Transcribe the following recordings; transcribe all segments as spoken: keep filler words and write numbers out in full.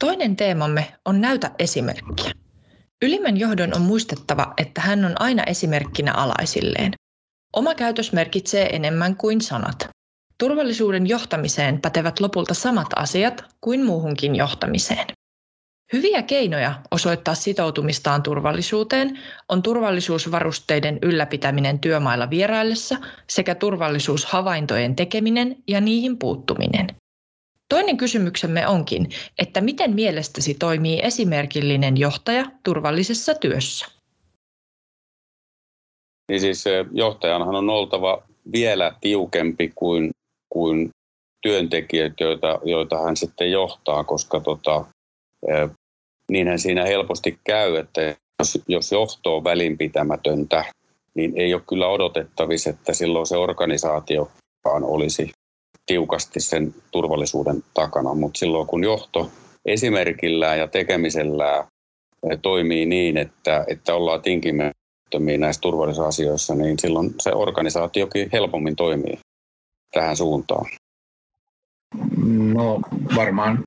Toinen teemamme on näytä esimerkkiä. Ylimmän johdon on muistettava, että hän on aina esimerkkinä alaisilleen. Oma käytös merkitsee enemmän kuin sanat. Turvallisuuden johtamiseen pätevät lopulta samat asiat kuin muuhunkin johtamiseen. Hyviä keinoja osoittaa sitoutumistaan turvallisuuteen on turvallisuusvarusteiden ylläpitäminen työmailla vieraillessa sekä turvallisuushavaintojen tekeminen ja niihin puuttuminen. Toinen kysymyksemme onkin, että miten mielestäsi toimii esimerkillinen johtaja turvallisessa työssä? Niin siis johtajanhan on oltava vielä tiukempi kuin, kuin työntekijät, joita, joita hän sitten johtaa, koska tota, niinhän siinä helposti käy, että jos, jos johto on välinpitämätöntä, niin ei ole kyllä odotettavissa, että silloin se organisaatiokaan olisi tiukasti sen turvallisuuden takana, mutta silloin kun johto esimerkillään ja tekemisellään toimii niin, että, että ollaan tinkimättömiä näissä turvallisuusasioissa, niin silloin se organisaatiokin helpommin toimii tähän suuntaan. No varmaan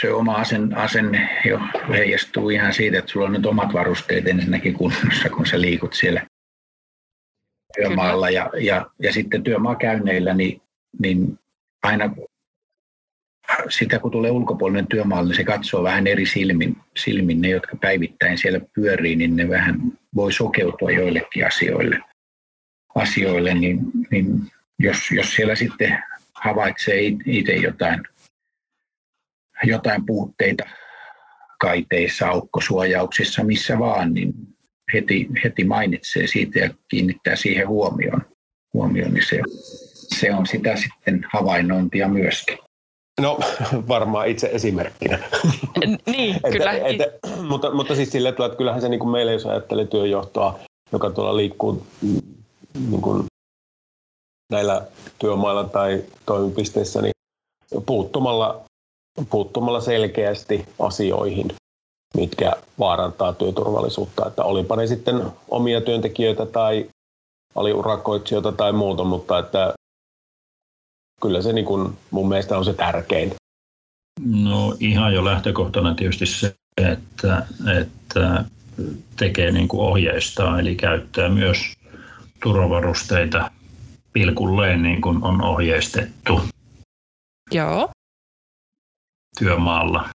se oma asen, asenne jo heijastuu ihan siitä, että sulla on nyt omat varusteet ensinnäkin kunnossa, kun sä liikut siellä työmaalla ja, ja, ja sitten työmaakäynneillä, niin niin aina sitä, kun tulee ulkopuolinen työmaalle, niin se katsoo vähän eri silmin. silmin. Ne, jotka päivittäin siellä pyörii, niin ne vähän voi sokeutua joillekin asioille. asioille niin, niin jos, jos siellä sitten havaitsee itse jotain, jotain puutteita kaiteissa, aukkosuojauksissa, missä vaan, niin heti, heti mainitsee siitä ja kiinnittää siihen huomioon. huomioon niin se Se on sitä sitten havainnointia myöskin. No varmaan itse esimerkkinä. Niin, et, kyllä. Et, mutta, mutta siis sillä tavalla, että kyllähän se niin kuin meillä, jos ajattelee työnjohtoa, joka tuolla liikkuu niin kuin näillä työmailla tai toimipisteissä, niin puuttumalla, puuttumalla selkeästi asioihin, mitkä vaarantaa työturvallisuutta. Että olipa ne sitten omia työntekijöitä tai aliurakoitsijoita tai muuta, mutta että kyllä se niin kuin mun mielestä on se tärkein. No ihan jo lähtökohtana tietysti se, että, että tekee niin kuin ohjeistaa, eli käyttää myös turvavarusteita pilkulleen niin kuin on ohjeistettu. Joo. Työmaalla.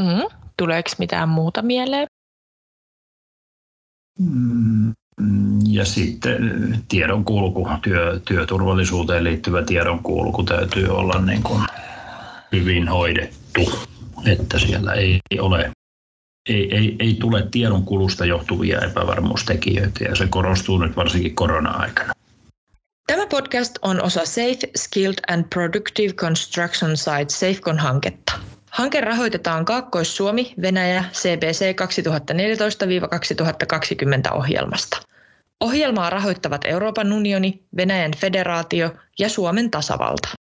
Mm, tuleeko mitään muuta mieleen? Mm. Ja sitten tiedonkulku, työ, työturvallisuuteen liittyvä tiedonkulku täytyy olla niin kuin hyvin hoidettu, että siellä ei, ole, ei, ei, ei tule tiedonkulusta johtuvia epävarmuustekijöitä ja se korostuu nyt varsinkin korona-aikana. Tämä podcast on osa Safe, Skilled and Productive Construction Site SafeCon-hanketta. Hanke rahoitetaan Kaakkois-Suomi, Venäjä, C B C kaksituhattaneljätoista kaksituhattakaksikymmentä ohjelmasta. Ohjelmaa rahoittavat Euroopan unioni, Venäjän federaatio ja Suomen tasavalta.